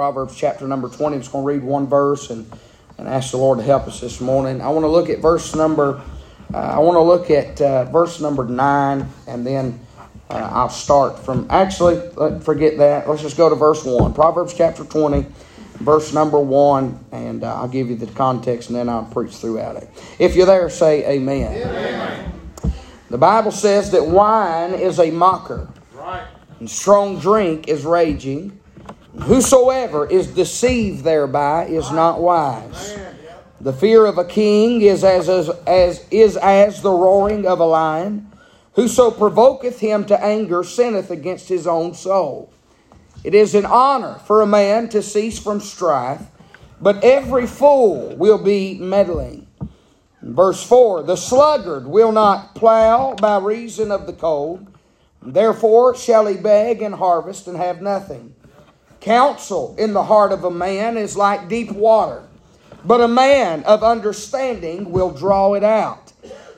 Proverbs chapter number 20. I'm just going to read one verse and ask the Lord to help us this morning. I want to look at verse number 9, and then I'll start from, forget that. Let's just go to verse 1. Proverbs chapter 20, verse number 1, and I'll give you the context, and then I'll preach throughout it. If you're there, say amen. Amen. The Bible says that wine is a mocker, right, and strong drink is raging. Whosoever is deceived thereby is not wise. The fear of a king is as the roaring of a lion. Whoso provoketh him to anger sinneth against his own soul. It is an honor for a man to cease from strife, but every fool will be meddling. Verse 4, the sluggard will not plow by reason of the cold. Therefore shall he beg and harvest and have nothing. Counsel in the heart of a man is like deep water, but a man of understanding will draw it out.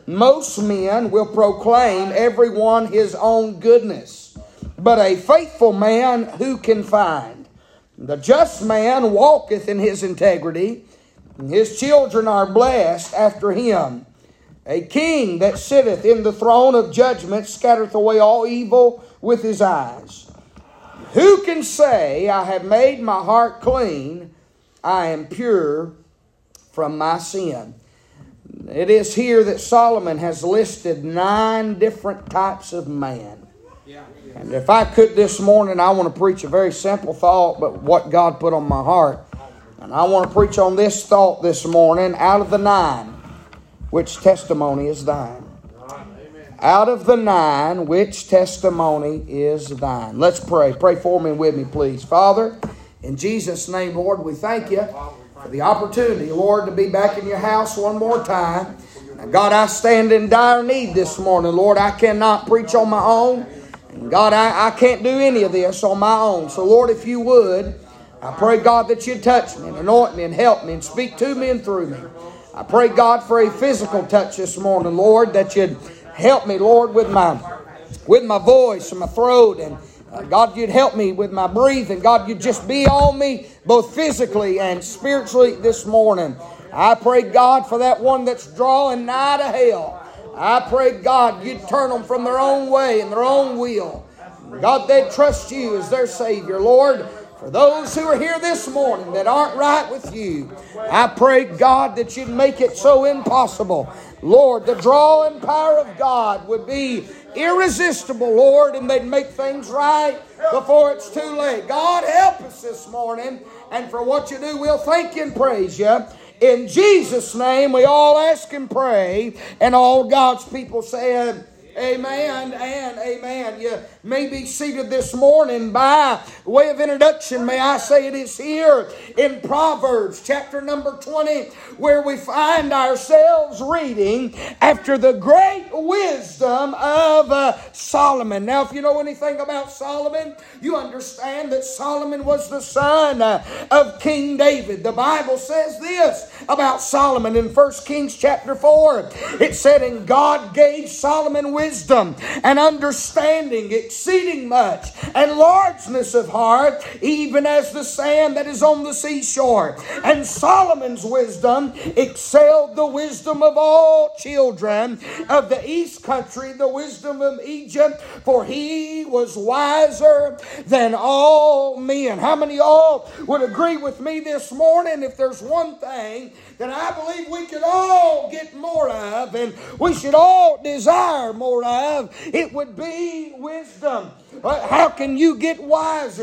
Most men will proclaim everyone his own goodness, but a faithful man who can find? The just man walketh in his integrity, and his children are blessed after him. A king that sitteth in the throne of judgment scattereth away all evil with his eyes. Who can say, I have made my heart clean, I am pure from my sin? It is here that Solomon has listed 9 different types of man. And if I could this morning, I want to preach a very simple thought, but what God put on my heart. And I want to preach on this thought this morning, out of the 9, which testimony is thine. Out of the 9, which testimony is thine? Let's pray. Pray for me and with me, please. Father, in Jesus' name, Lord, we thank you for the opportunity, Lord, to be back in your house one more time. Now, God, I stand in dire need this morning. Lord, I cannot preach on my own. And God, I can't do any of this on my own. So, Lord, if you would, I pray, God, that you touch me and anoint me and help me and speak to me and through me. I pray, God, for a physical touch this morning, Lord, that you'd help me, Lord, with my voice and my throat. And God, you'd help me with my breathing. God, you'd just be on me both physically and spiritually this morning. I pray, God, for that one that's drawing nigh to hell. I pray, God, you'd turn them from their own way and their own will. God, they'd trust you as their Savior. Lord, for those who are here this morning that aren't right with you, I pray, God, that you'd make it so impossible. Lord, the drawing power of God would be irresistible, Lord, and they'd make things right before it's too late. God, help us this morning, and for what you do, we'll thank you and praise you. In Jesus' name, we all ask and pray, and all God's people say, amen and amen. You may be seated this morning. By way of introduction, may I say it is here in Proverbs chapter number 20 where we find ourselves reading after the great wisdom of Solomon. Now, if you know anything about Solomon, you understand that Solomon was the son of King David. The Bible says this about Solomon in 1 Kings chapter 4. It said, and God gave Solomon wisdom and understanding exceeding much, and largeness of heart, even as the sand that is on the seashore. And Solomon's wisdom excelled the wisdom of all children of the east country, the wisdom of Egypt, for he was wiser than all men. How many of all would agree with me this morning? If there's one thing that I believe we could all get more of, and we should all desire more of, it would be wisdom. How can you get wiser?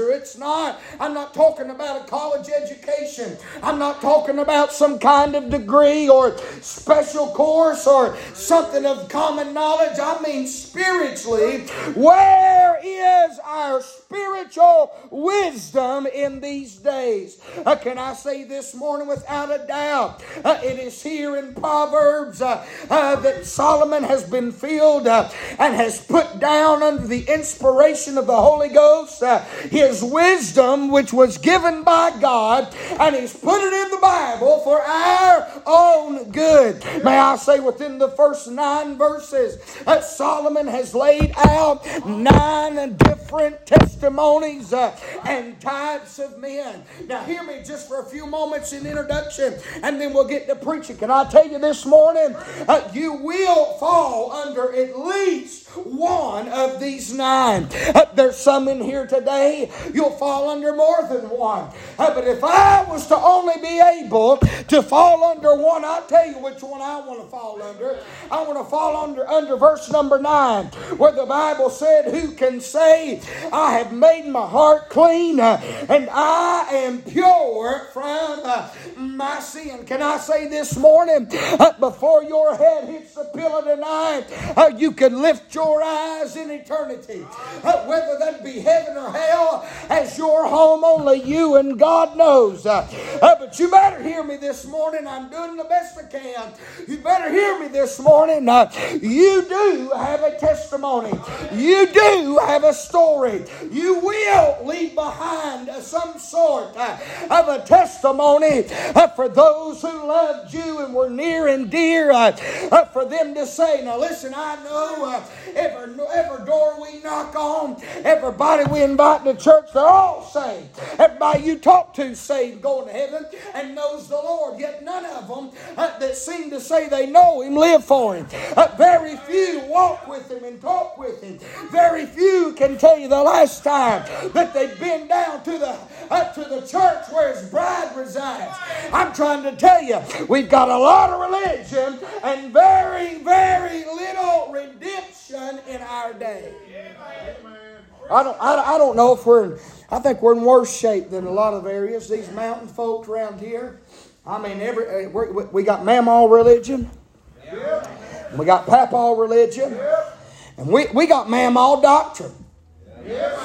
I'm not talking about a college education. I'm not talking about some kind of degree or special course or something of common knowledge. I mean spiritually. Where is our spiritual wisdom in these days? Can I say this morning without a doubt, it is here in Proverbs that Solomon has been filled and has put down under the inspiration inspiration of the Holy Ghost, his wisdom which was given by God, and he's put it in the Bible for our own good. May I say within the first 9 verses that Solomon has laid out 9 different testimonies and types of men. Now hear me just for a few moments in introduction, and then we'll get to preaching. Can I tell you this morning, you will fall under at least one of these 9. There's some in here today, you'll fall under more than one. But if I was to only be able to fall under one, I'll tell you which one I want to fall under. I want to fall under verse number 9, where the Bible said, who can say, I have made my heart clean and I am pure from my sin. Can I say this morning, before your head hits the pillow tonight, you can lift your eyes in eternity. Whether that be heaven or hell, as your home, only you and God knows. But you better hear me this morning. I'm doing the best I can. You better hear me this morning. You do have a testimony. You do have a story. You will leave behind some sort of a testimony for those who loved you and were near and dear, for them to say, now listen, I know every door we knock on, everybody we invite to church, they're all saved. Everybody you talk to saved, going to heaven and knows the Lord. Yet none of them that seem to say they know him live for him. Very few walk with him and talk with him. Very few can tell you the last time that they've been down to the church where his bride resides. I'm trying to tell you, we've got a lot of religion and very, very little redemption in our day. I don't know if I think we're in worse shape than a lot of areas. These mountain folks around here, I mean, we got mamaw religion. Yep. We got papaw religion. Yep. And we got mamaw doctrine. Yep.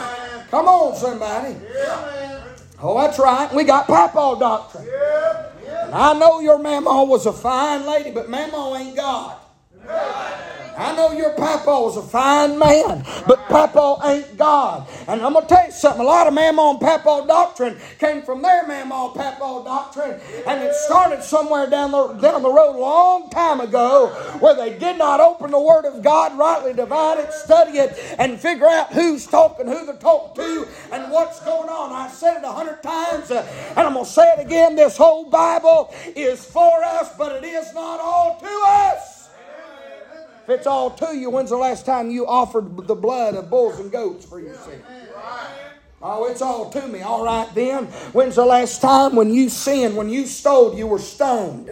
Come on, somebody. Yep. Oh, that's right. We got papaw doctrine. Yep. Yep. And I know your mamaw was a fine lady, but mamaw ain't God. Yep. I know your papa was a fine man, but papa ain't God. And I'm going to tell you something. A lot of mama and papa doctrine came from their mama and papa doctrine. And it started somewhere down the road a long time ago, where they did not open the Word of God, rightly divide it, study it, and figure out who's talking, who to talk to, and what's going on. I've said it 100 times, and I'm going to say it again. This whole Bible is for us, but it is not all to us. If it's all to you, when's the last time you offered the blood of bulls and goats for your sin? Oh, it's all to me. All right then. When's the last time when you sinned, when you stole, you were stoned?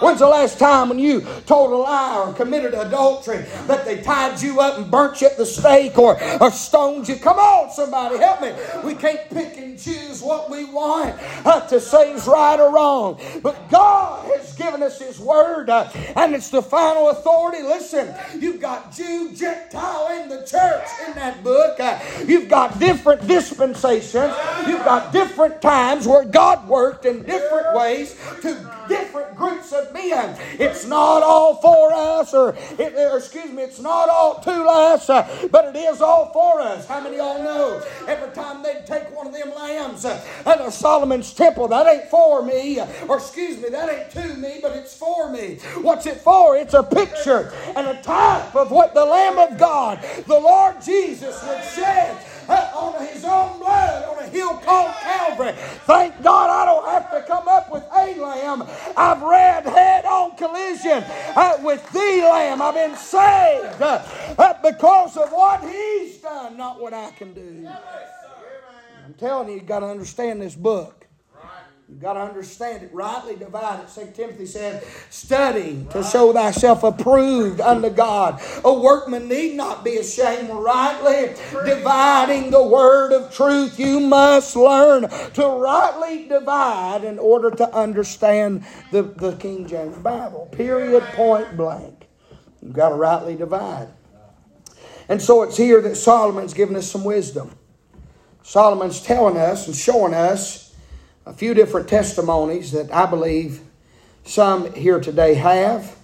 When's the last time when you told a lie or committed adultery that they tied you up and burnt you at the stake or stoned you? Come on, somebody, help me. We can't pick and choose what we want to say is right or wrong. But God has given us his word, and it's the final authority. Listen, you've got Jew, Gentile, and the church in that book. You've got different dispensations. You've got different times where God worked in different ways to different groups of men. It's not all for us, it's not all to us, but it is all for us. How many of y'all know every time they'd take one of them lambs out of Solomon's temple, that ain't for me, that ain't to me, but it's for me. What's it for? It's a picture and a type of what the Lamb of God, the Lord Jesus, would shed on his own blood on a hill called Calvary. Thank God I don't have to come up with a lamb. I've read head-on collision with the Lamb. I've been saved because of what he's done, not what I can do. I'm telling you, you've got to understand this book. You've got to understand it, rightly divided. 2 Timothy said, study to show thyself approved unto God. A workman need not be ashamed, rightly dividing the word of truth. You must learn to rightly divide in order to understand the King James Bible. Period, point blank. You've got to rightly divide. And so it's here that Solomon's giving us some wisdom. Solomon's telling us and showing us a few different testimonies that I believe some here today have,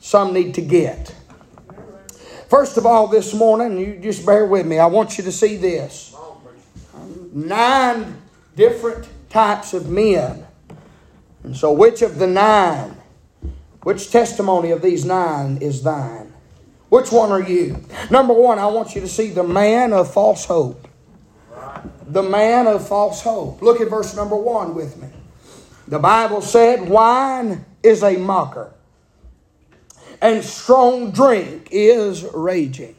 some need to get. First of all, this morning, you just bear with me. I want you to see this. 9 different types of men. And so which of the 9, which testimony of these 9 is thine? Which one are you? Number 1, I want you to see the man of false hope. The man of false hope. Look at verse number 1 with me. The Bible said, wine is a mocker, and strong drink is raging.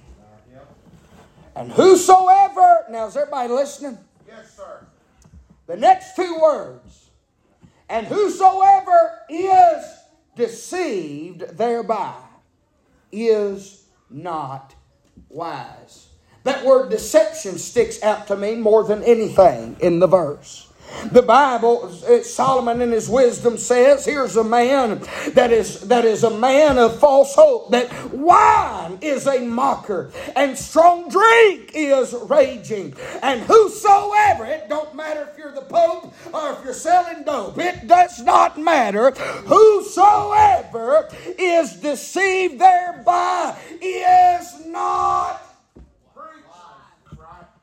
And whosoever, now is everybody listening? Yes, sir. The next 2 words, and whosoever is deceived thereby is not wise. That word deception sticks out to me more than anything in the verse. The Bible, Solomon in his wisdom says, here's a man that is a man of false hope, that wine is a mocker and strong drink is raging. And whosoever, it don't matter if you're the Pope or if you're selling dope, it does not matter. Whosoever is deceived thereby is not.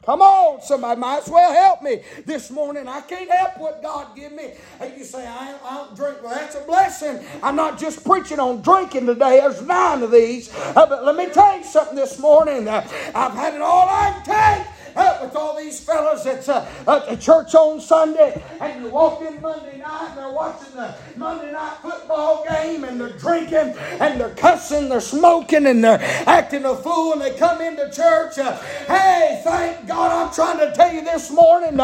Come on, somebody might as well help me this morning. I can't help what God give me. And you say, I don't drink. Well, that's a blessing. I'm not just preaching on drinking today. There's 9 of these. But let me tell you something this morning. I've had it all I can take. With all these fellas that's at the church on Sunday, and you walk in Monday night and they're watching the Monday night football game, and they're drinking and they're cussing, they're smoking, and they're acting a fool, and they come into church. Hey, thank God, I'm trying to tell you this morning,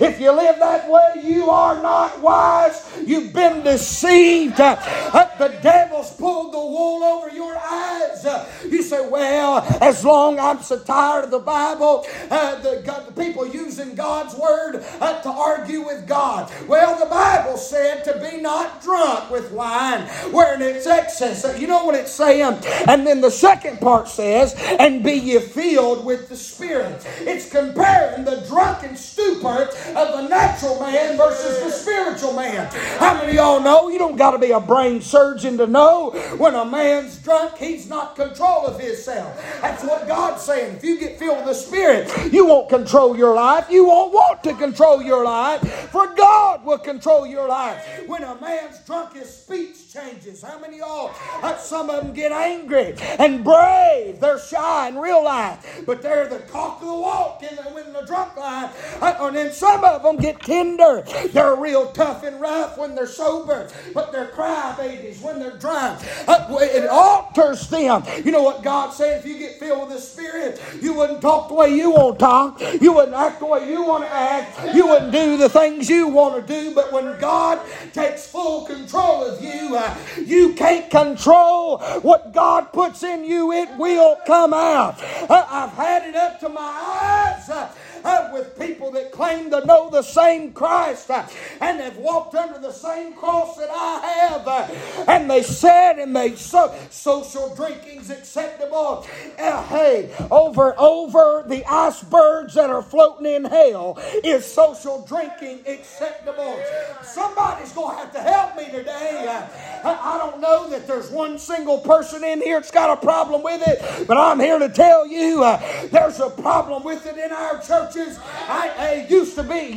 if you live that way, you are not wise. You've been deceived. The devil's pulled the wool over your eyes. You say, well, as long I'm so tired of the Bible, the people using God's word to argue with God. Well, the Bible said to be not drunk with wine wherein it's excess. So you know what it's saying? And then the second part says, and be ye filled with the Spirit. It's comparing the drunken stupor of the natural man versus the spiritual man. How many of y'all know you don't got to be a brain surgeon to know when a man's drunk, he's not in control of himself. That's what God's saying. If you get filled with the Spirit, you won't control your life. You won't want to control your life, for God will control your life. When a man's drunk, his speech changes. How many of y'all, some of them get angry and brave. They're shy in real life, but they're the cock of the walk in the drunk life. And then some of them get tender. They're real tough and rough when they're sober, but they're crybabies when they're drunk. It alters them. You know what God said? If you get filled with the Spirit, you wouldn't talk the way you want to talk. You wouldn't act the way you want to act. You wouldn't do the things you want to do. But when God takes full control of you, you can't control what God puts in you. It will come out. I've had it up to my eyes with people that claim to know the same Christ and have walked under the same cross that I have, and they said and they social drinking's acceptable. Hey, over the icebergs that are floating in hell, is social drinking acceptable? Somebody's going to have to help me today. I don't know that there's one single person in here that's got a problem with it, but I'm here to tell you there's a problem with it in our church. I used to be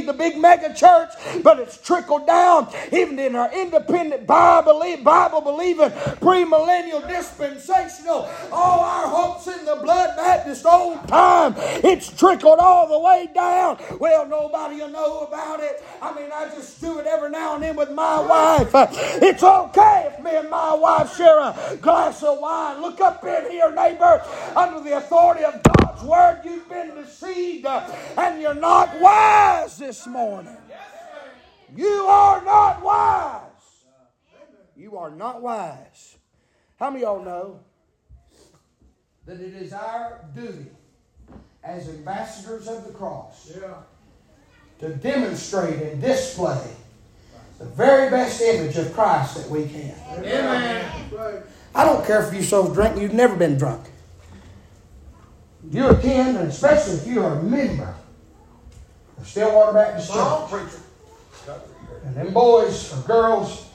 the big mega church, but it's trickled down even in our independent Bible-believing premillennial dispensational. All our hopes in the blood Baptist old time. It's trickled all the way down. Well, nobody will know about it. I mean, I just do it every now and then with my wife. It's okay if me and my wife share a glass of wine. Look up in here, neighbor. Under the authority of God's word, you've been deceived. And you're not wise this morning. You are not wise. You are not wise. How many of y'all know that it is our duty as ambassadors of the cross to demonstrate and display the very best image of Christ that we can? Amen. I don't care if you're so drunk, you've never been drunk. You attend, and especially if you are a member of Stillwater Baptist Church, and them boys or girls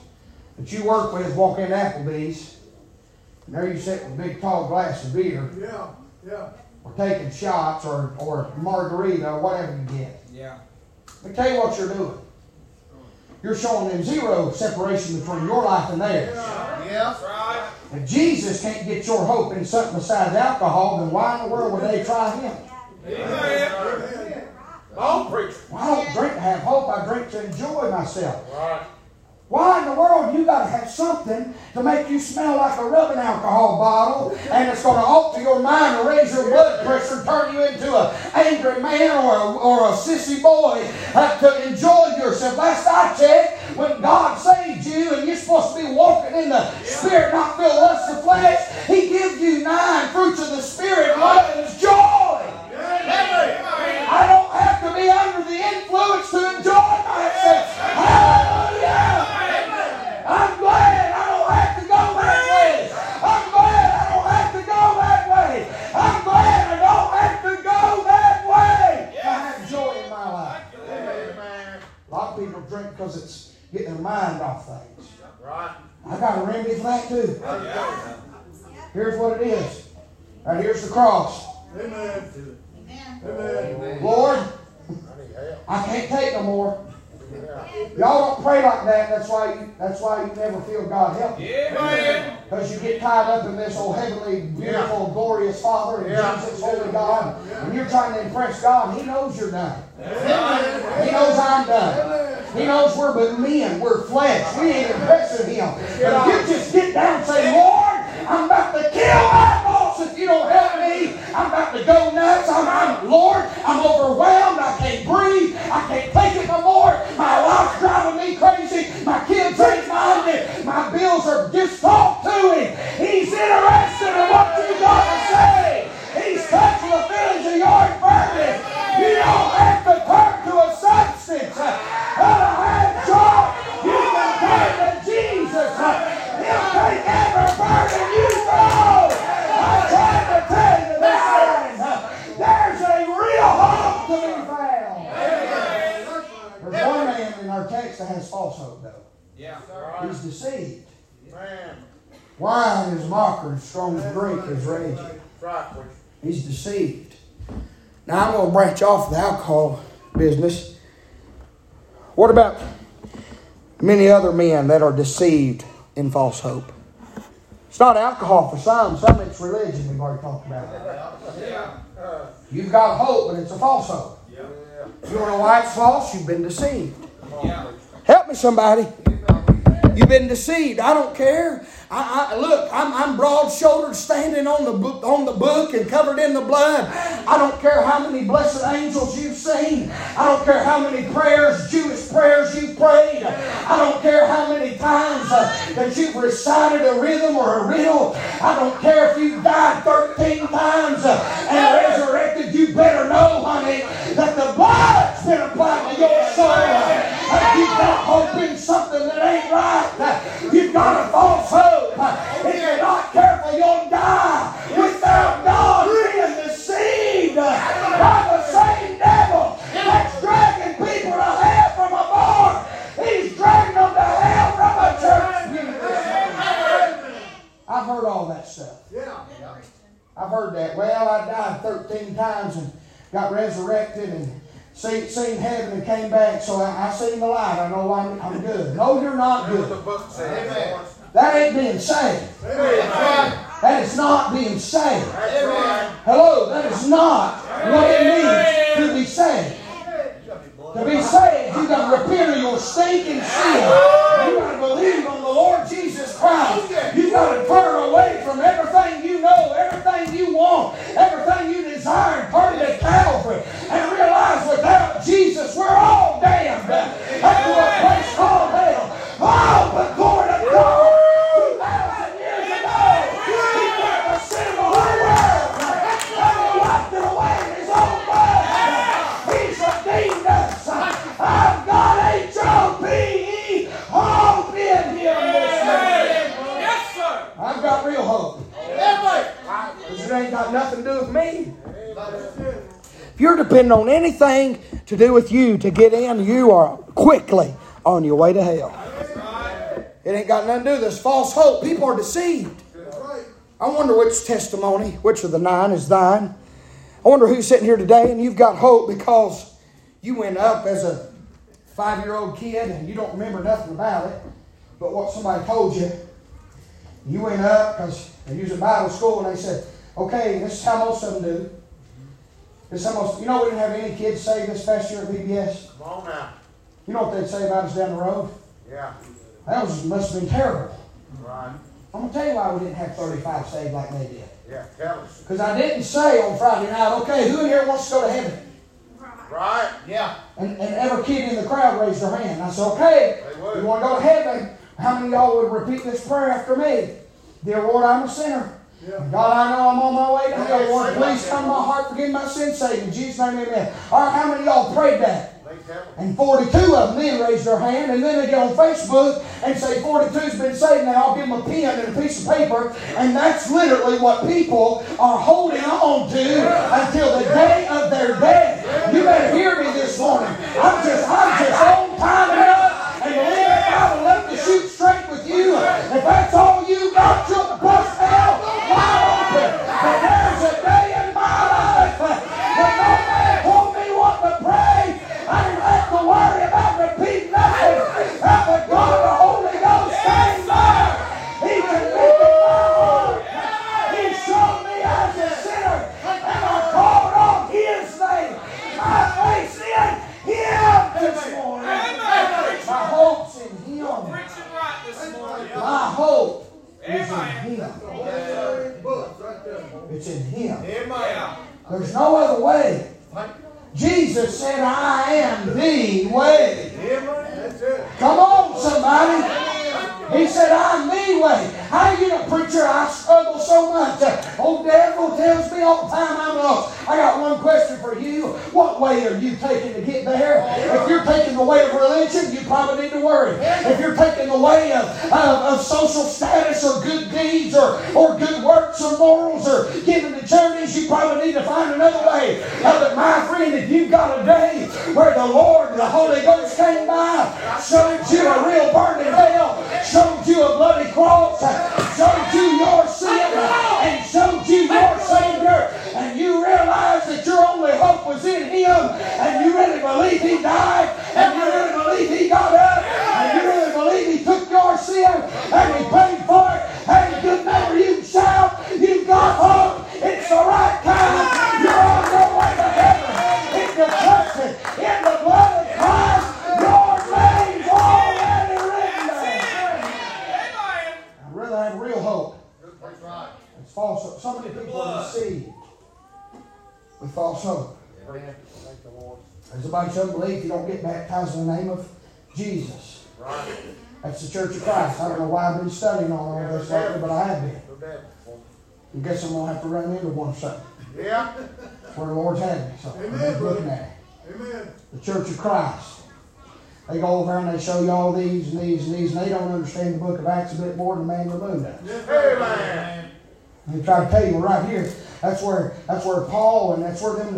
that you work with walk in Applebee's And there you sit with a big tall glass of beer. Yeah, yeah. Or taking shots or margarita or whatever you get. Yeah. Let me tell you what you're doing. You're showing them zero separation between your life and theirs. Yeah, that's right. If Jesus can't get your hope in something besides alcohol, then why in the world would they try him? Amen. Don't preach. I don't drink to have hope. I drink to enjoy myself. Right. Why in the world you got to have something to make you smell like a rubbing alcohol bottle, and it's going to alter your mind and raise your blood pressure and turn you into an angry man or a sissy boy to enjoy yourself? Last I checked, when God saved you and you're supposed to be walking in the Spirit, not feel lust of the flesh, He gives you 9 fruits of the Spirit, love and joy. I don't have to be under the influence to enjoy myself. Hallelujah! I'm glad I don't have to go that way. I'm glad I don't have to go that way. I'm glad I don't have to go that way. Yes. I have joy in my life. Amen. A lot of people drink because it's getting their mind off things. Right. I got a remedy for that too. Yeah. Here's what it is. Right, here's the cross. Amen. Amen. Lord, I can't take no more. Y'all don't pray like that. That's why you never feel God help you. Yeah, because you get tied up in this old heavenly, beautiful, glorious Father and Jesus, holy God. And you're trying to impress God. He knows you're done. He knows I'm done. He knows we're but men. We're flesh. We ain't impressing Him. But you just get down and say, Lord, I'm about to kill my boss if you don't help me. I'm about to go nuts. Lord, I'm overwhelmed. I can't breathe. I can't take it no more. My life's driving me crazy. My kids ain't minding it. My bills are just talk to him. He's interested in what you got to say. He's touching the feelings of your infirmity. You don't have to turn to a substance. Have joy. You can turn to Jesus. He'll take every burden you know. I'm trying to tell you this morning, there's a real hope to be found. Amen. There's one man in our text that has false hope, though. Yeah. He's deceived. Man. Wine is mocker and strong drink is raging. He's deceived. Now, I'm going to branch off the alcohol business. What about many other men that are deceived in false hope? It's not alcohol for some. Some it's religion. We've already talked about that. Yeah. You've got hope, but it's a false hope. Yeah. You want to know why it's false? You've been deceived. Yeah. Help me, somebody. You've been deceived. I don't care. I'm broad-shouldered, standing on the book and covered in the blood. I don't care how many blessed angels you've seen. I don't care how many prayers, Jewish prayers, you've prayed. I don't care how many times that you've recited a rhythm or a riddle. I don't care if you've died 13 times and resurrected. You better know, honey, that the blood's been applied to your soul. You've got hope in something that ain't right. You've got a false hope. If you're not careful, you'll die without God being deceived by the same devil that's dragging people to hell from a bar. He's dragging them to hell from a church. I've heard all that stuff. Yeah, I've heard that. Well, I died 13 times and got resurrected and seen heaven and came back, so I seen the light. I know I'm good. No, you're not good. Amen. That ain't being saved. Amen. That is not being saved. Amen. Hello, that is not what it means to be saved. To be saved, you've got to repent of your stinking sin. You've got to believe on the Lord Jesus Christ. You've got to turn away from everything you know, everything you want, everything you desire, and turn to Calvary and realize without Jesus, we're all damned. That's what a place called hell. Oh, but glory to God. Ain't got nothing to do with me. If you're depending on anything to do with you to get in, you are quickly on your way to hell. It ain't got nothing to do with this false hope. People are deceived. I wonder which testimony, which of the nine is thine. I wonder who's sitting here today and you've got hope because you went up as a 5-year-old kid and you don't remember nothing about it, but what somebody told you. You went up because they used a Bible school and they said, okay, this is how most of them do. This is how most, you know, we didn't have any kids saved this past year at BBS. Come on now. You know what they'd say about us down the road? Yeah. That must have been terrible. Right. I'm going to tell you why we didn't have 35 saved like they did. Yeah, tell us. Because I didn't say on Friday night, okay, who in here wants to go to heaven? Right. Yeah. And every kid in the crowd raised their hand. I said, okay, you want to go to heaven? How many of y'all would repeat this prayer after me? Dear Lord, I'm a sinner. Yeah. God, I know I'm on my way to hell. Lord, please come to my heart, forgive my sins, save me. In Jesus' name, amen. All right, how many of y'all prayed that? And 42 of them then raise their hand, and then they get on Facebook and say 42's been saved. Now I'll give them a pen and a piece of paper, and that's literally what people are holding on to until the day of their death. You better hear me this morning. I'm just on time enough, and man, I would love to shoot straight with you. If that's all you got, you'll bust out wide open. But there's a day in my life when no man told me what to pray. I didn't have to worry about repeating nothing. But God, the Holy Ghost came by. He convicted my heart. He showed me I was a sinner. And I called on His name. I face in Him this morning. My hope's in Him. My hope is in Him. It's in Him. There's no other way. Jesus said, I am the way. Come on, somebody. He said, I'm the way. How you know, preacher, I struggle so much. Old devil tells me all the time I'm lost. I got one question for you. What way are you taking to get there? If you're taking the way of religion, you probably need to worry. If you're taking the way of social status or good deeds or good works or morals or giving to charities, you probably need to find another way. But my friend, if you've got a day where the Lord, the Holy Ghost came by, showed you a real burning hell, showed you a bloody cross, showed you your sin and showed you your Savior, and you realized that your only hope was in Him, and you really believe He died, and you really believe He got up, and you really believe He took your sin and He paid for it, and good memory, you can shout, you've got hope, it's the right time, you're on your way to heaven, if you trust it in the blood of Christ, your name's already written there. I really have real hope. It's false hope. So many people are deceived with false hope. There's a bunch of unbelief. You don't get baptized in the name of Jesus. Right. That's the Church of Christ. I don't know why I've been studying all of this lately, but I have been. I guess I'm going to have to run into one or something. Yeah. Where the Lord's had me. So I'm looking at it. Amen. The Church of Christ. They go over and they show you all these and these and these, and they don't understand the Book of Acts a bit more than man in the moon does. Amen. They try to tell you right here. That's where Paul and that's where them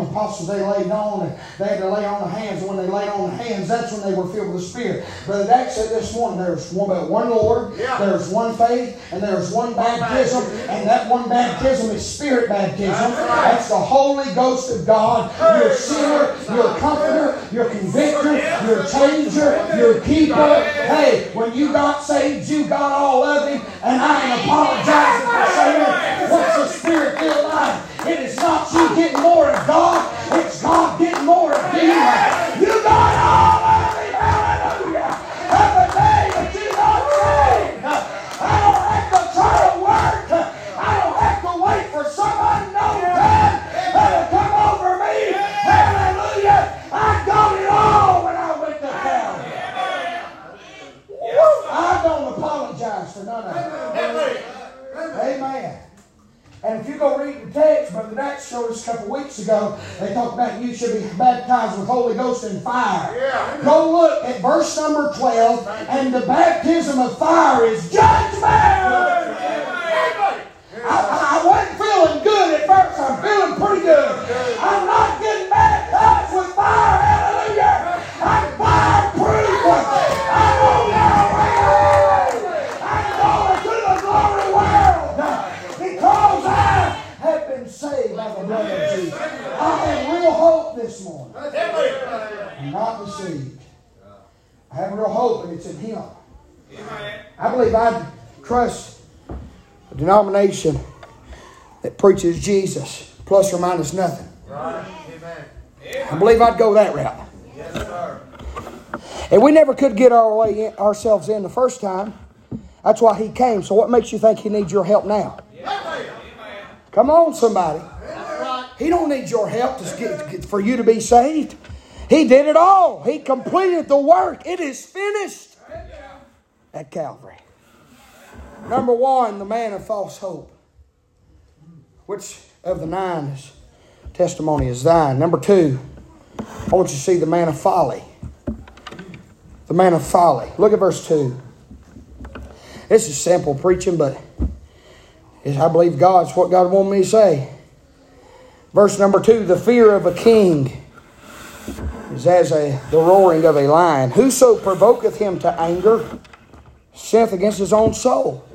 apostles, they laid on and they had to lay on the hands. And when they laid on the hands, that's when they were filled with the Spirit. Brother Dak said this morning, there's one Lord, there's one faith, and there's one baptism, and that one baptism is Spirit baptism. That's the Holy Ghost of God, your sealer, your comforter, your convictor, your changer, your keeper. Hey, when you got saved, you got all of Him, and I ain't apologizing for saying, what's the Spirit? Life. It is not you getting more of God, it's God getting more of you. You got all of me, hallelujah. Every day that you got saved, I don't have to try to work. I don't have to wait for some unknown time that'll come over me. Hallelujah. I got it all when I went to Calvary. I don't apologize for none of it. Amen. And if you go read the text, Brother Dak showed us a couple weeks ago, they talked about you should be baptized with Holy Ghost and fire. Yeah. Go look at verse number 12, and the baptism of fire is judgment. Yeah. I wasn't feeling good at first. I'm feeling pretty good. I'm not getting baptized with fire. Hallelujah. I'm fire-proof. I'm on my way. I'm going to the glory world. I have real hope, and it's in Him. Amen. I believe I'd trust a denomination that preaches Jesus, plus or minus nothing. Right. Amen. I believe I'd go that route. Yes, sir. And we never could get our way ourselves in the first time. That's why He came. So what makes you think He needs your help now? Yes. Come on, somebody. He don't need your help for you to be saved. He did it all. He completed the work. It is finished at Calvary. Number one, the man of false hope. Which of the nine is testimony is thine? Number two, I want you to see the man of folly. The man of folly. Look at verse 2. This is simple preaching, but I believe God's what God wanted me to say. Verse number 2, the fear of a king is as the roaring of a lion. Whoso provoketh him to anger sinneth against his own soul.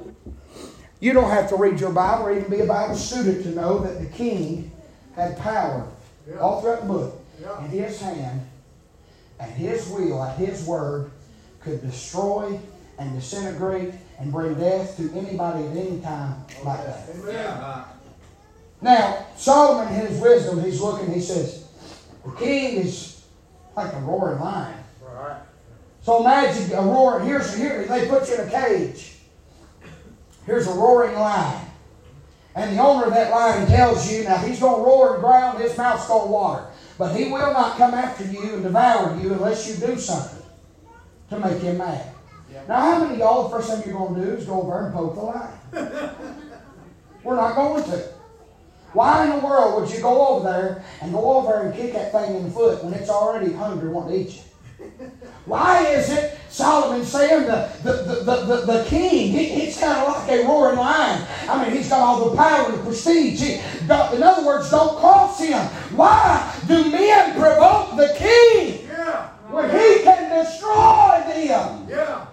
You don't have to read your Bible or even be a Bible student to know that the king had power all throughout the book. Yeah. In his hand, at his will, at his word, could destroy and disintegrate and bring death to anybody at any time like that. Amen. Now, Solomon, in his wisdom, he's looking, he says, the king is like a roaring lion. Right. So imagine a roar. Here, they put you in a cage. Here's a roaring lion. And the owner of that lion tells you, now he's going to roar and growl, his mouth's going to water. But he will not come after you and devour you unless you do something to make him mad. Yeah. Now, how many of y'all, the first thing you're going to do is go over and poke the lion? We're not going to. Why in the world would you go over there and kick that thing in the foot when it's already hungry wanting to eat you? Why is it Solomon's saying the king, he's kind of like a roaring lion. I mean, he's got all the power and prestige. In other words, don't cross him. Why do men provoke the king when he can destroy them? Yeah.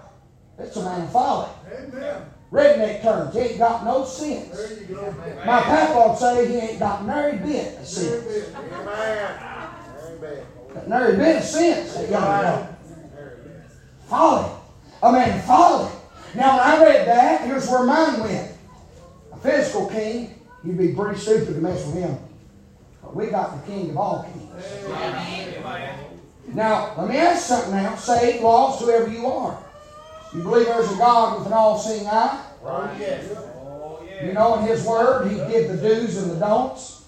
It's a man of folly. Amen. Redneck terms, he ain't got no sense. There you go, man. My papa would say he ain't got nary bit of sense. Nary bit of sense. Folly. I mean, folly. Now, when I read that, here's where mine went. A physical king, you'd be pretty stupid to mess with him. But we got the king of all kings. Amen. Now, let me ask something now. Saved, lost, whoever you are. You believe there's a God with an all-seeing eye? Right. Yes. Oh, yeah. You know, in His Word, He give the do's and the don'ts.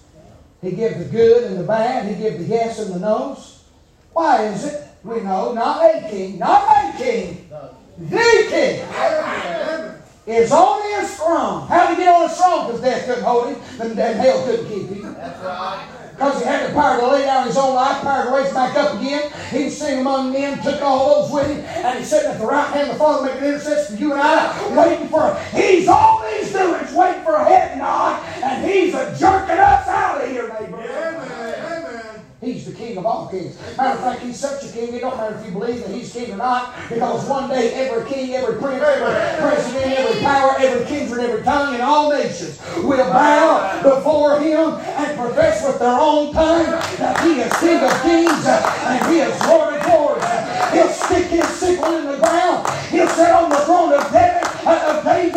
He give the good and the bad. He give the yes and the no's. Why is it? We know not a king, the king is on His throne. How did He get on His throne? Because death couldn't hold Him, and hell couldn't keep Him. That's right. Because He had the power to lay down His own life, power to raise back up again. He was sitting among men, took all those with Him, and He's sitting at the right hand of the Father making intercession for you and I, waiting for Him. He's all He's doing is waiting for a head nod, and He's jerking us out of here, neighbor. Amen. Amen. He's the King of all kings. Matter of fact, He's such a King, it don't matter if you believe that He's King or not, because one day every king, every prince, every president, every power, every kindred, every tongue, and all nations will bow before Him and profess with their own tongue that He is King of kings and He is Lord of lords. He'll stick His sickle in the ground. He'll sit on the throne of David,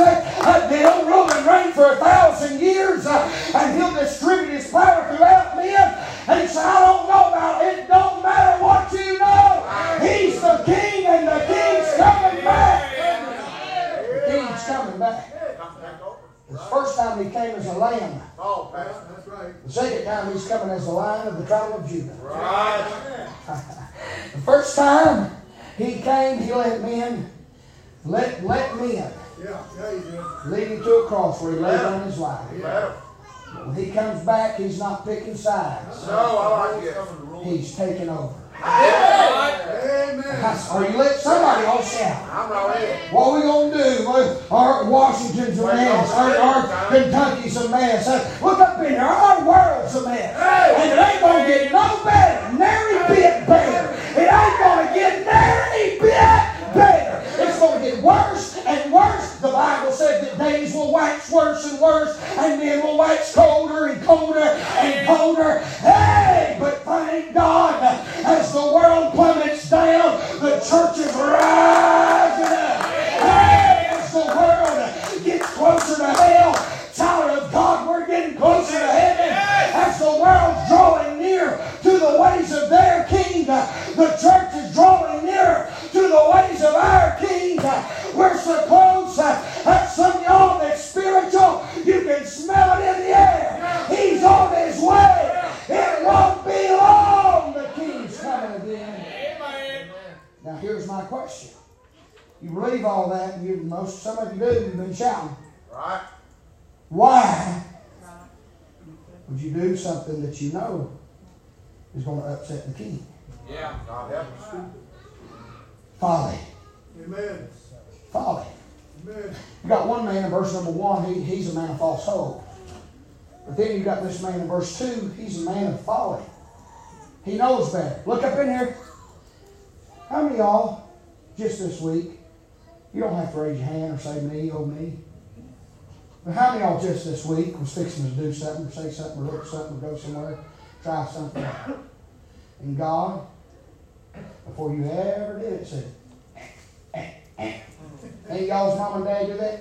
they'll rule and reign for 1,000 years, and He'll distribute His power throughout men. And He said, I don't know about it. It don't matter what you know. He's the King, and the King's coming back. The King's coming back. The first time He came as a lamb. Oh, that's right. The second time He's coming as a lion of the tribe of Judah. Right. The first time He came, He let men lead Him to a cross where He laid on His life. Yeah. When He comes back, He's not picking sides. No, I like it. He's taking over. Amen. Are you letting somebody all shout? I'm not ready. What are we going to do? Our Washington's a mess. Our Kentucky's a mess. Look up in there. Our world's a mess. And it ain't going to get no better. Nary bit better. It ain't going to get nary bit better. It's going to get worse and worse. The Bible said that days will wax worse and worse, and men will wax colder and colder and colder. Hey, but thank God, as the world plummets down, the the church is rising up. Hey, as the world gets closer to hell, tired of God, we're getting closer to heaven. As the world's drawing near to the ways of their king, the church is drawing near to the ways of our king. We're so close that some of y'all that's spiritual, you can smell it in the air. He's on his way. It won't be long. The king's coming again. Amen. Now here's my question. You believe all that, and some of you do, you've been shouting. Right. Why would you do something that you know is going to upset the king? Yeah. God help us. Folly. Amen. Folly. Amen. You got one man in verse number 1, he's a man of false hope. But then you got this man in verse 2, he's a man of folly. He knows better. Look up in here. How many of y'all, just this week, you don't have to raise your hand or say me, oh me. But how many of y'all just this week was fixing to do something or say something or look something or go somewhere, try something out? And God, before you ever did it, said, Ain't y'all's mom and dad do that?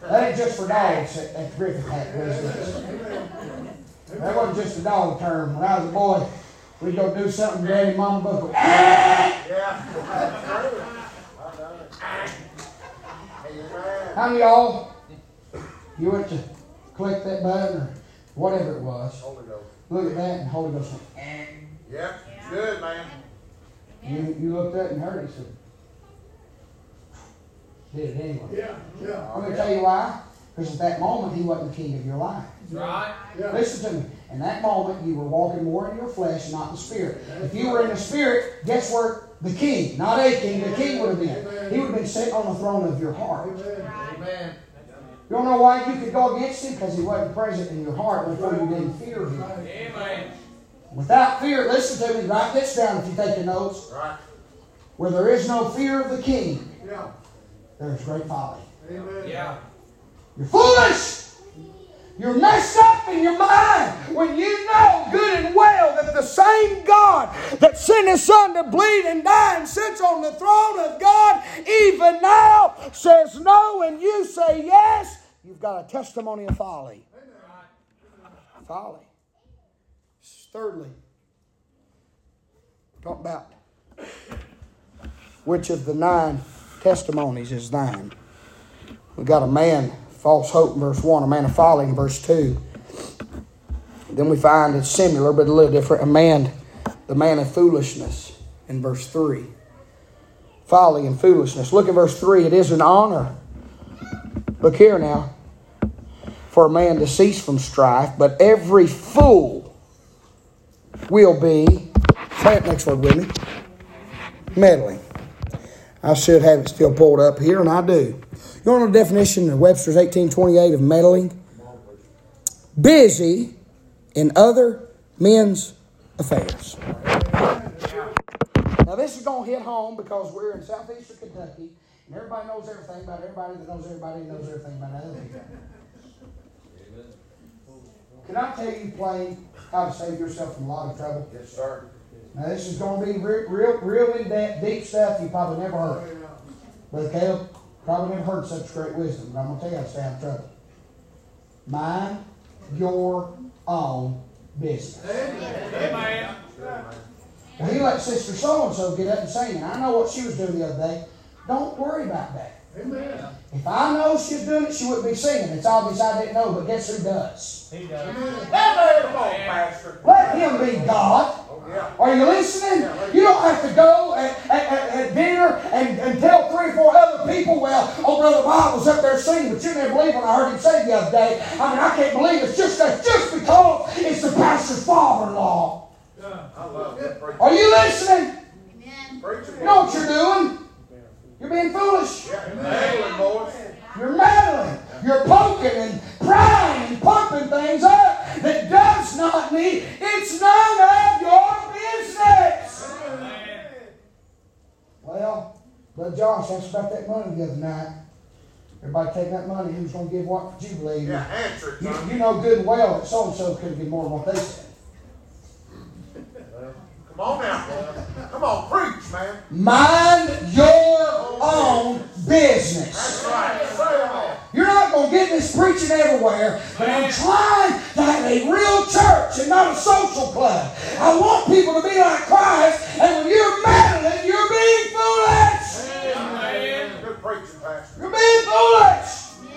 That ain't just for dogs at Griffith Hat business. That wasn't just a dog term. When I was a boy, we'd go do something, daddy and mama both would, Yeah. How many of y'all, you went to click that button or whatever it was, look at that and Holy Ghost went, Yeah, it's good, man. You looked up and heard it, so did it anyway. Yeah, yeah. I'm going to tell you why. Because at that moment, he wasn't the king of your life. Right. Yeah. Listen to me. In that moment, you were walking more in your flesh, not in the spirit. If you were in the spirit, guess where? The king, not a king. The king would have been. He would have been sitting on the throne of your heart. Amen. You don't know why you could go against him? Because he wasn't present in your heart before you didn't fear him. Amen. Without fear, listen to me. Write this down if you take the notes. Right. Where there is no fear of the king. Yeah. There's great folly. Amen. Yeah. You're foolish. You're messed up in your mind when you know good and well that the same God that sent his son to bleed and die and sits on the throne of God even now says no and you say yes. You've got a testimony of folly. Folly. Thirdly, talk about which of the 9 testimonies is thine. We've got a man, false hope in verse 1, a man of folly in verse 2. Then we find it's similar but a little different. The man of foolishness in verse 3. Folly and foolishness. Look at verse 3. It is an honor. Look here now. For a man to cease from strife, but every fool will be, say it next word with me, meddling. I should have it still pulled up here, and I do. You want the definition in Webster's 1828 of meddling? Busy in other men's affairs. Now, this is going to hit home because we're in southeastern Kentucky, and everybody knows everything about everybody that knows everybody knows everything about everything. Can I tell you plain how to save yourself from a lot of trouble? Yes, sir. Now, this is going to be real in-depth, deep stuff you probably never heard. Brother Caleb probably never heard such great wisdom, but I'm going to tell you how to stay out of trouble. Mind your own business. Amen. Well, he let Sister So-and-so get up and sing, and I know what she was doing the other day. Don't worry about that. Amen. If I know she was doing it, she wouldn't be singing. It's obvious I didn't know, but guess who does? He does. Let him be God. Are you listening? You don't have to go at dinner and tell 3 or 4 other people, well, oh, Brother Bob was up there singing, but you never believe what I heard him say the other day. I mean, I can't believe it's just because it's the pastor's father-in-law. Are you listening? You know what you're doing? You're being foolish. You're meddling. You're poking and prying and pumping things up that does not need. It's none of your business. Amen. Well, Brother Josh asked about that money the other night. Everybody take that money. Who's going to give what for Jubilee? Yeah, answer. You know good and well that so-and-so couldn't give more than what they said. Come on now. Come on, preach. man. Mind your own business. That's right. You're not going to get this preaching everywhere, but I'm trying to have a real church and not a social club. I want people to be like Christ, and when you're mad at it, you're being foolish. Amen. Good preaching, Pastor. You're being foolish.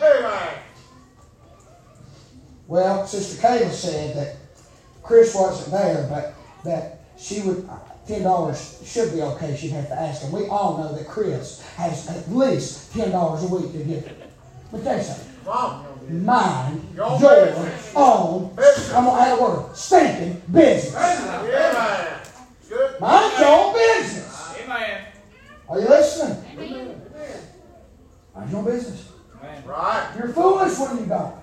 Amen. Well, Sister Kayla said that Chris wasn't there, but that she would... $10 should be okay. She'd have to ask him. We all know that Chris has at least $10 a week to give. But that's it. Mind your own. I'm gonna add a word. Stinking business. Yeah. Mind your own business. Amen. Are you listening? Amen. Mind your own business. Amen. Right. You're foolish when you don't.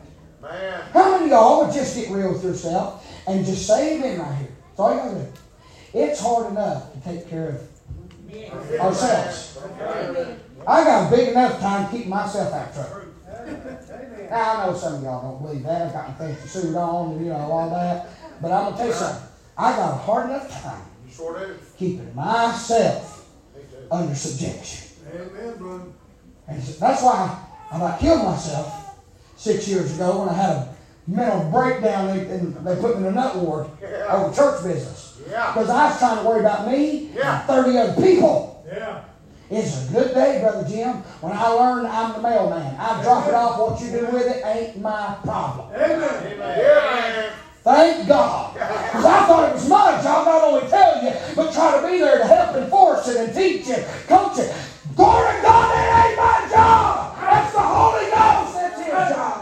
Man. How many of y'all would just get real with yourself and just say amen right here? That's all you gotta do. It's hard enough to take care of ourselves. I got a big enough time to keep myself out of trouble. Now, I know some of y'all don't believe that. I've got my fancy suit on and, you know, all that. But I'm going to tell you something. I got a hard enough time keeping myself under subjection. And that's why I about killed myself 6 years ago when I had a mental breakdown and they put me in a nut ward over church business. Because I was trying to worry about me and 30 other people. Yeah. It's a good day, Brother Jim, when I learned I'm the mailman. I drop it off. What you do with it ain't my problem. Amen. Yeah. Thank God. Because I thought it was my job not only tell you, but try to be there to help enforce it and teach it, coach it. Glory to God, that ain't my job. That's the Holy Ghost. That's his job.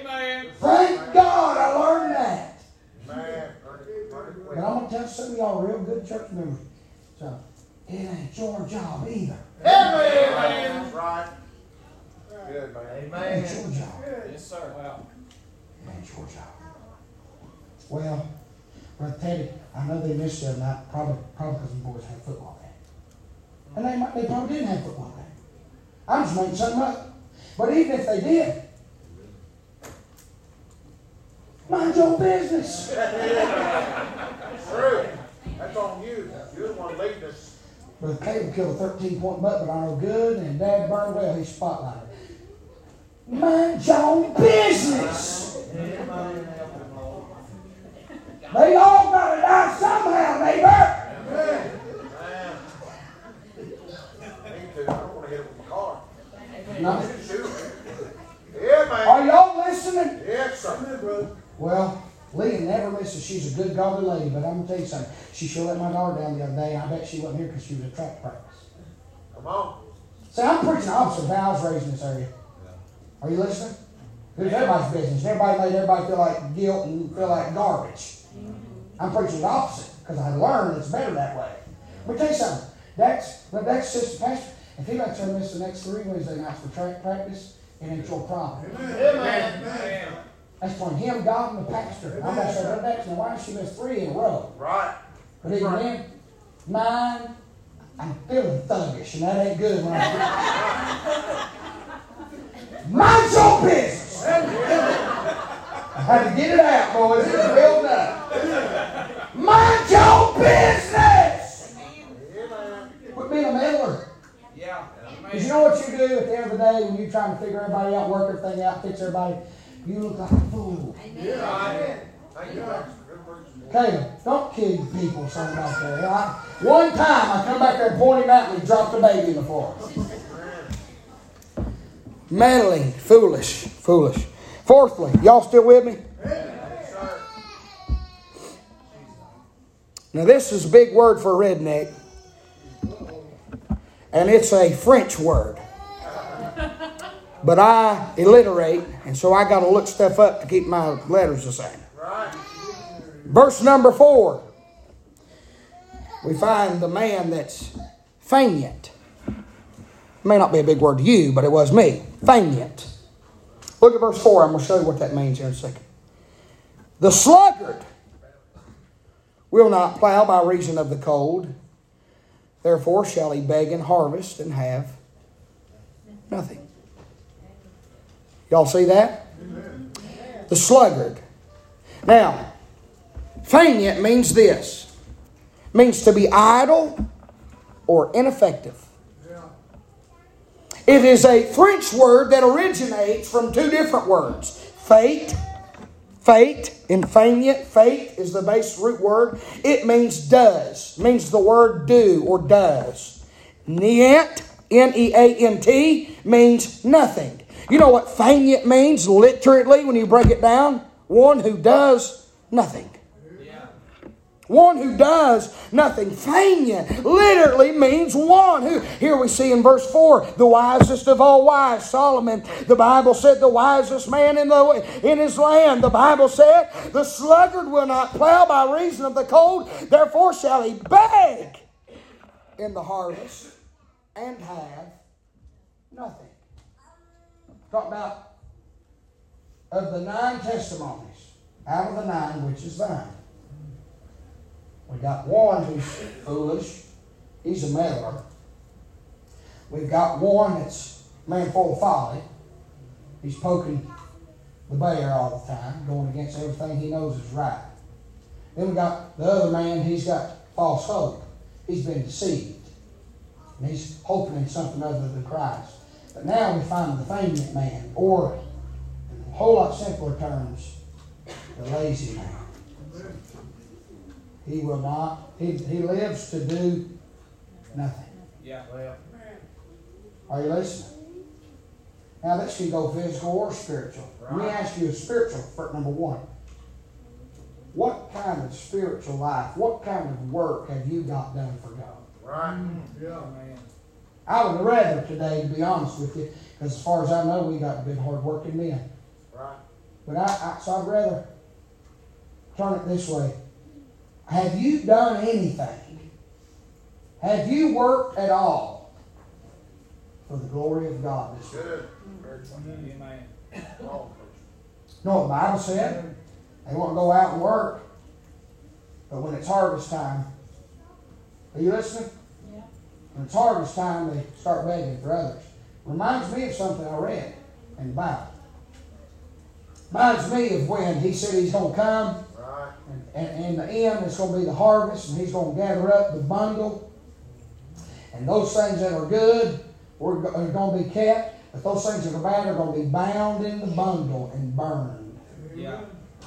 Amen. Thank God I learned that. But I'm going to tell some of y'all real good church members. So, it ain't your job either. Amen. That's right. Good, man. Amen. It ain't your job. Yes, sir. Wow. It ain't your job. Well, Brother Teddy, I know they missed the other night, probably because the boys had football there. And they probably didn't have football there. I'm just making something up. But even if they did, mind your business. True. That's on you. You're the one leading us. Brother Caleb killed a 13-point butt, but I know good, and Dad burned well. He spotlighted. Mind your own business. They all got to die somehow, neighbor. Me too. I don't want to hit it with my car. No. Yeah, man. Are y'all listening? Yes, sir. Brother. Well, Leah never misses. She's a good, godly lady, but I'm going to tell you something. She sure let my daughter down the other day, and I bet she wasn't here because she was at track practice. Come on. See, I'm preaching the opposite of how I was raised in this area. Yeah. Are you listening? It's everybody's business. Everybody made everybody feel like guilt and feel like garbage. Mm-hmm. I'm preaching the opposite because I learned it's better that way. Let me tell you something. That's Sister Pastor. If he lets her miss the next 3 Wednesday nights for track practice, it ain't your problem. Amen. That's between him, God, and the pastor. I'm going to say that next. Now, why did she miss 3 in a row? Right. But even then, mine, I'm feeling thuggish, and that ain't good when I'm mind your business. I had to get it out, boys. It's built up. Mind your business. Quit being a meddler. Yeah. Because you know what you do at the end of the day when you're trying to figure everybody out, work everything out, fix everybody? You look like a fool. Amen. Caleb, don't kid people something out there. One time I come back there and point him out and he dropped the baby in the floor. Meddling, foolish. Fourthly, y'all still with me? Now this is a big word for a redneck. And it's a French word. But I alliterate, and so I got to look stuff up to keep my letters the same. Right. Verse number 4. We find the man that's feignant. May not be a big word to you, but it was me. Feignant. Look at verse 4. I'm going to show you what that means here in a second. The sluggard will not plow by reason of the cold. Therefore shall he beg and harvest and have nothing. Y'all see that? Amen. The sluggard. Now, feignant means this. It means to be idle or ineffective. Yeah. It is a French word that originates from two different words. Fate, infinite, fate is the base root word. It means does, means the word do or does. Neant, N-E-A-N-T, means nothing. You know what faignant means literally when you break it down? One who does nothing. Yeah. One who does nothing. Faignant literally means one who. Here we see in verse 4, the wisest of all wise, Solomon. The Bible said the wisest man in his land. The Bible said the sluggard will not plow by reason of the cold. Therefore shall he beg in the harvest and have nothing. Talk about of the 9 testimonies, out of the 9, which is thine. We got one who's foolish. He's a meddler. We've got one that's man full of folly. He's poking the bear all the time, going against everything he knows is right. Then we got the other man, he's got false hope. He's been deceived. And he's hoping in something other than Christ. But now we find the feignant man, or in a whole lot simpler terms, the lazy man. He will not, he lives to do nothing. Yeah, well. Are you listening? Now this can go physical or spiritual. Right. Let me ask you a spiritual, number one. What kind of spiritual life, what kind of work have you got done for God? Right. Mm-hmm. Yeah, man. I would rather today, to be honest with you, because as far as I know, we got good hard-working men. Right. But I'd rather turn it this way. Have you done anything? Have you worked at all for the glory of God this week? Good. Amen. No, the Bible said they won't go out and work, but when it's harvest time, are you listening? When it's harvest time, they start begging for others. Reminds me of something I read in the Bible. Reminds me of when he said he's going to come. Right. And in the end, it's going to be the harvest. And he's going to gather up the bundle. And those things that are good are going to be kept. But those things that are bad are going to be bound in the bundle and burned. Yeah.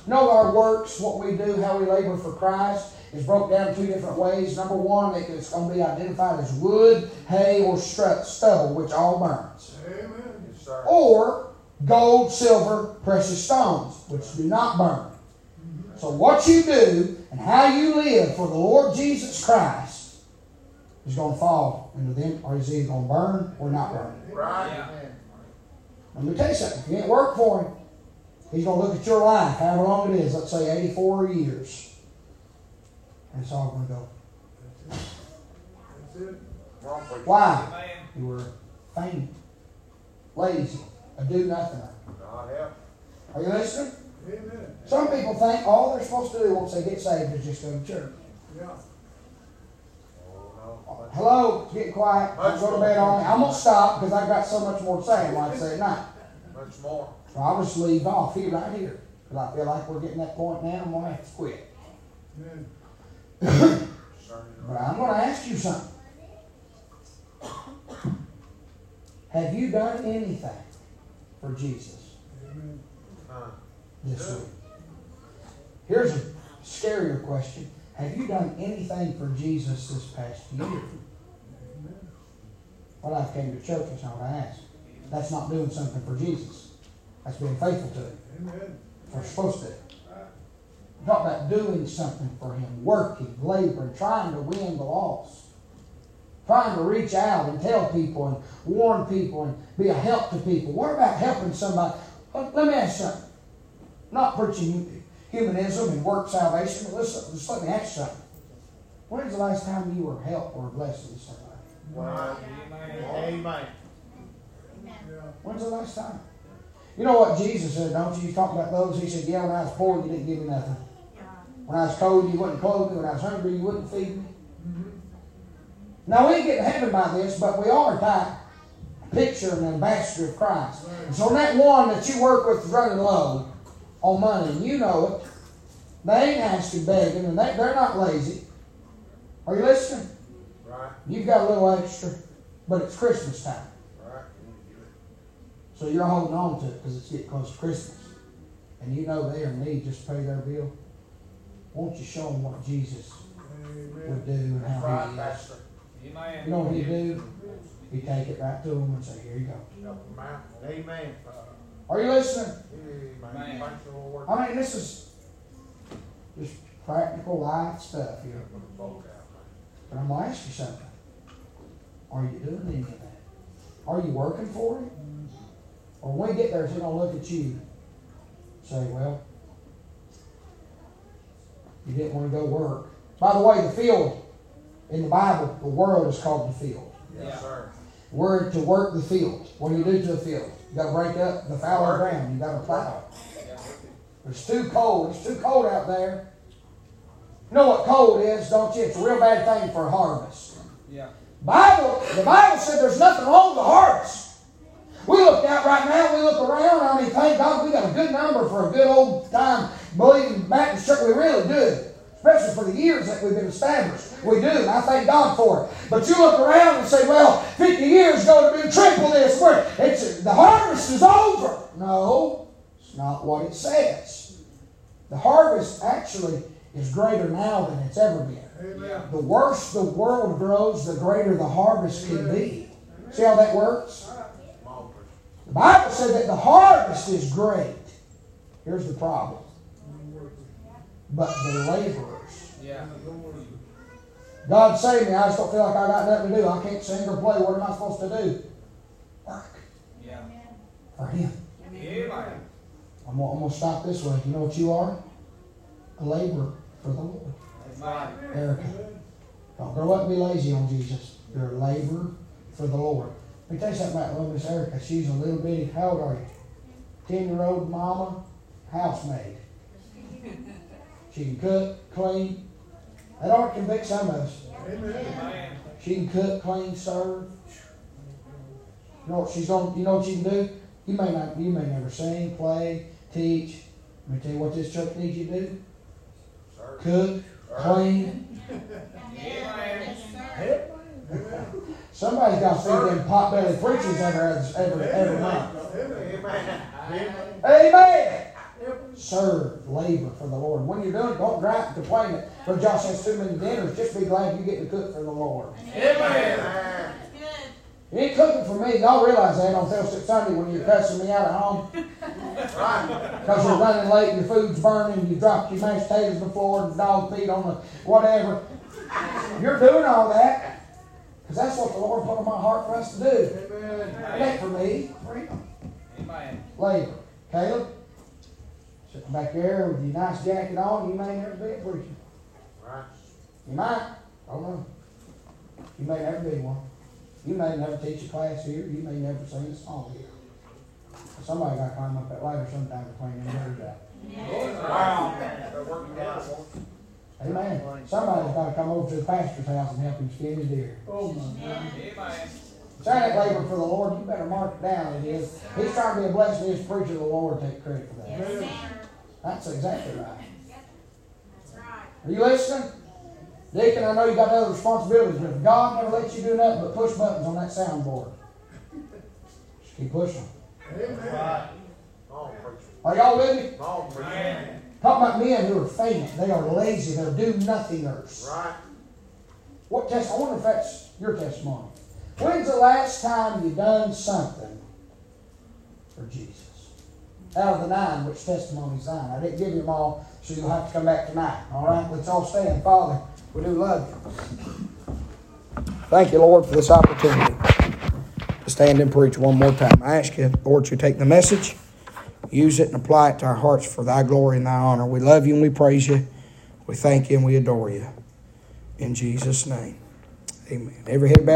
Know our works, what we do, how we labor for Christ. It's broke down 2 different ways. Number one, it's going to be identified as wood, hay, or stubble, which all burns. Amen. Yes, sir. Or gold, silver, precious stones, which do not burn. Mm-hmm. So what you do and how you live for the Lord Jesus Christ is going to fall into them, or is either going to burn or not burn. Right. Yeah. Let me tell you something. If you didn't work for him, he's going to look at your life, however long it is, let's say 84 years. That's all going to go. That's it. Why? You were faint, lazy, a do-nothing-er. Are you listening? Amen. Some people think all they're supposed to do once they get saved is just go to church. Yeah. Hello? It's getting quiet. I'm going to bed on it. I'm going to stop because I've got so much more to say like I say at night. Much more. So I'll just leave off here, right here. Because I feel like we're getting that point now. I'm going to have to quit. Amen. But I'm going to ask you something. Have you done anything for Jesus this week? Here's a scarier question. Have you done anything for Jesus this past year? Well, I came to church, that's not what I asked. That's not doing something for Jesus. That's being faithful to Him. We're supposed to. Talk about doing something for Him, working, laboring, trying to win the lost, trying to reach out and tell people and warn people and be a help to people. What about helping somebody? Let me ask you something. I'm not preaching humanism and work salvation, but listen, just let me ask you something. When was the last time you were helped or blessed with somebody? Wow. Amen. When's the last time? You know what Jesus said, don't you? You talk about those. He said, yeah, when I was poor, you didn't give me nothing. When I was cold, you wouldn't clothe me. When I was hungry, you wouldn't feed me. Mm-hmm. Now, we ain't getting to heaven by this, but we are by a picture of an ambassador of Christ. And so that one that you work with is running low on money, and you know it. They ain't asking begging, and they're not lazy. Are you listening? Right. You've got a little extra, but it's Christmas time. Right. So you're holding on to it because it's getting close to Christmas. And you know they are in need just to pay their bill. Won't you show them what Jesus would do and how he is? You know what he do? He take it right to them and say, here you go. Amen. Are you listening? Amen. I mean, this is just practical life stuff here. But I'm going to ask you something. Are you doing any of that? Are you working for it? Or when we get there, they're going to look at you and say, well, you didn't want to go work. By the way, the field in the Bible, the world is called the field. Yes, sir. We're to work the field. What do you do to the field? You got to break up the fallow ground. You got to plow. It's too cold. It's too cold out there. You know what cold is, don't you? It's a real bad thing for a harvest. Yeah. The Bible said there's nothing wrong with the harvest. We look out right now, we look around, I mean, thank God we got a good number for a good old time believing Baptist church. We really do. Especially for the years that we've been established. We do, and I thank God for it. But you look around and say, well, 50 years ago it would have been triple this. The harvest is over. No, it's not what it says. The harvest actually is greater now than it's ever been. Amen. The worse the world grows, the greater the harvest can be. Amen. See how that works? The Bible said that the harvest is great. Here's the problem. But the laborers. Yeah. God save me. I just don't feel like I got nothing to do. I can't sing or play. What am I supposed to do? Work. Yeah. For Him. Yeah. I'm going to stop this way. You know what you are? A laborer for the Lord. Amen. Erica, don't grow up and be lazy on Jesus. You're a laborer for the Lord. Let me tell you something about little Miss Erica. She's a little bitty, how old are you? 10-year-old mama, housemaid. She can cook, clean. That ought to convict some of us. Amen. She can cook, clean, serve. You know what she's on? You know what she can do? You may never sing, play, teach. Let me tell you what this church needs you to do. Serve. Cook, clean. Amen. Somebody's got to feed them pot-bellied preachers every night. Amen. Amen. Serve, labor for the Lord. When you're doing it, don't gripe and complain. Brother Josh has too many dinners. Just be glad you get to cook for the Lord. Amen. You ain't cooking for me. Y'all realize that on Thursday Sunday when you're cussing me out at home. Because you're running late and your food's burning. You dropped your mashed potatoes on the floor and the dog feed on the whatever. You're doing all that. Because that's what the Lord put in my heart for us to do. Amen. Not for me, for Him. Amen. Labor. Caleb, sitting back there with your nice jacket on, you may never be a preacher. Right. You might. I don't know. You may never be one. You may never teach a class here. You may never sing a song here. Somebody's got to climb up that ladder sometime to clean them letters out. They're working down. Amen. Somebody's got to come over to the pastor's house and help him skin his deer. Oh, my God. Amen. That labor for the Lord, you better mark it down. It is. He's trying to be a blessing. He's preacher of the Lord. Take credit for that. Yes, that's exactly right. That's right. Are you listening? Deacon, I know you got other responsibilities, but if God never lets you do nothing but push buttons on that soundboard, just keep pushing. Amen. Right. Are y'all with me? Amen. Talk about men who are faint. They are lazy. They're do-nothingers. Right. I wonder if that's your testimony. When's the last time you done something for Jesus? Out of the 9, which testimony's thine? I didn't give you them all, so you'll have to come back tonight. All right? Let's all stand. Father, we do love you. Thank you, Lord, for this opportunity to stand and preach one more time. I ask you, Lord, to take the message. Use it and apply it to our hearts for thy glory and thy honor. We love you and we praise you. We thank you and we adore you. In Jesus' name, amen. Every head bowed.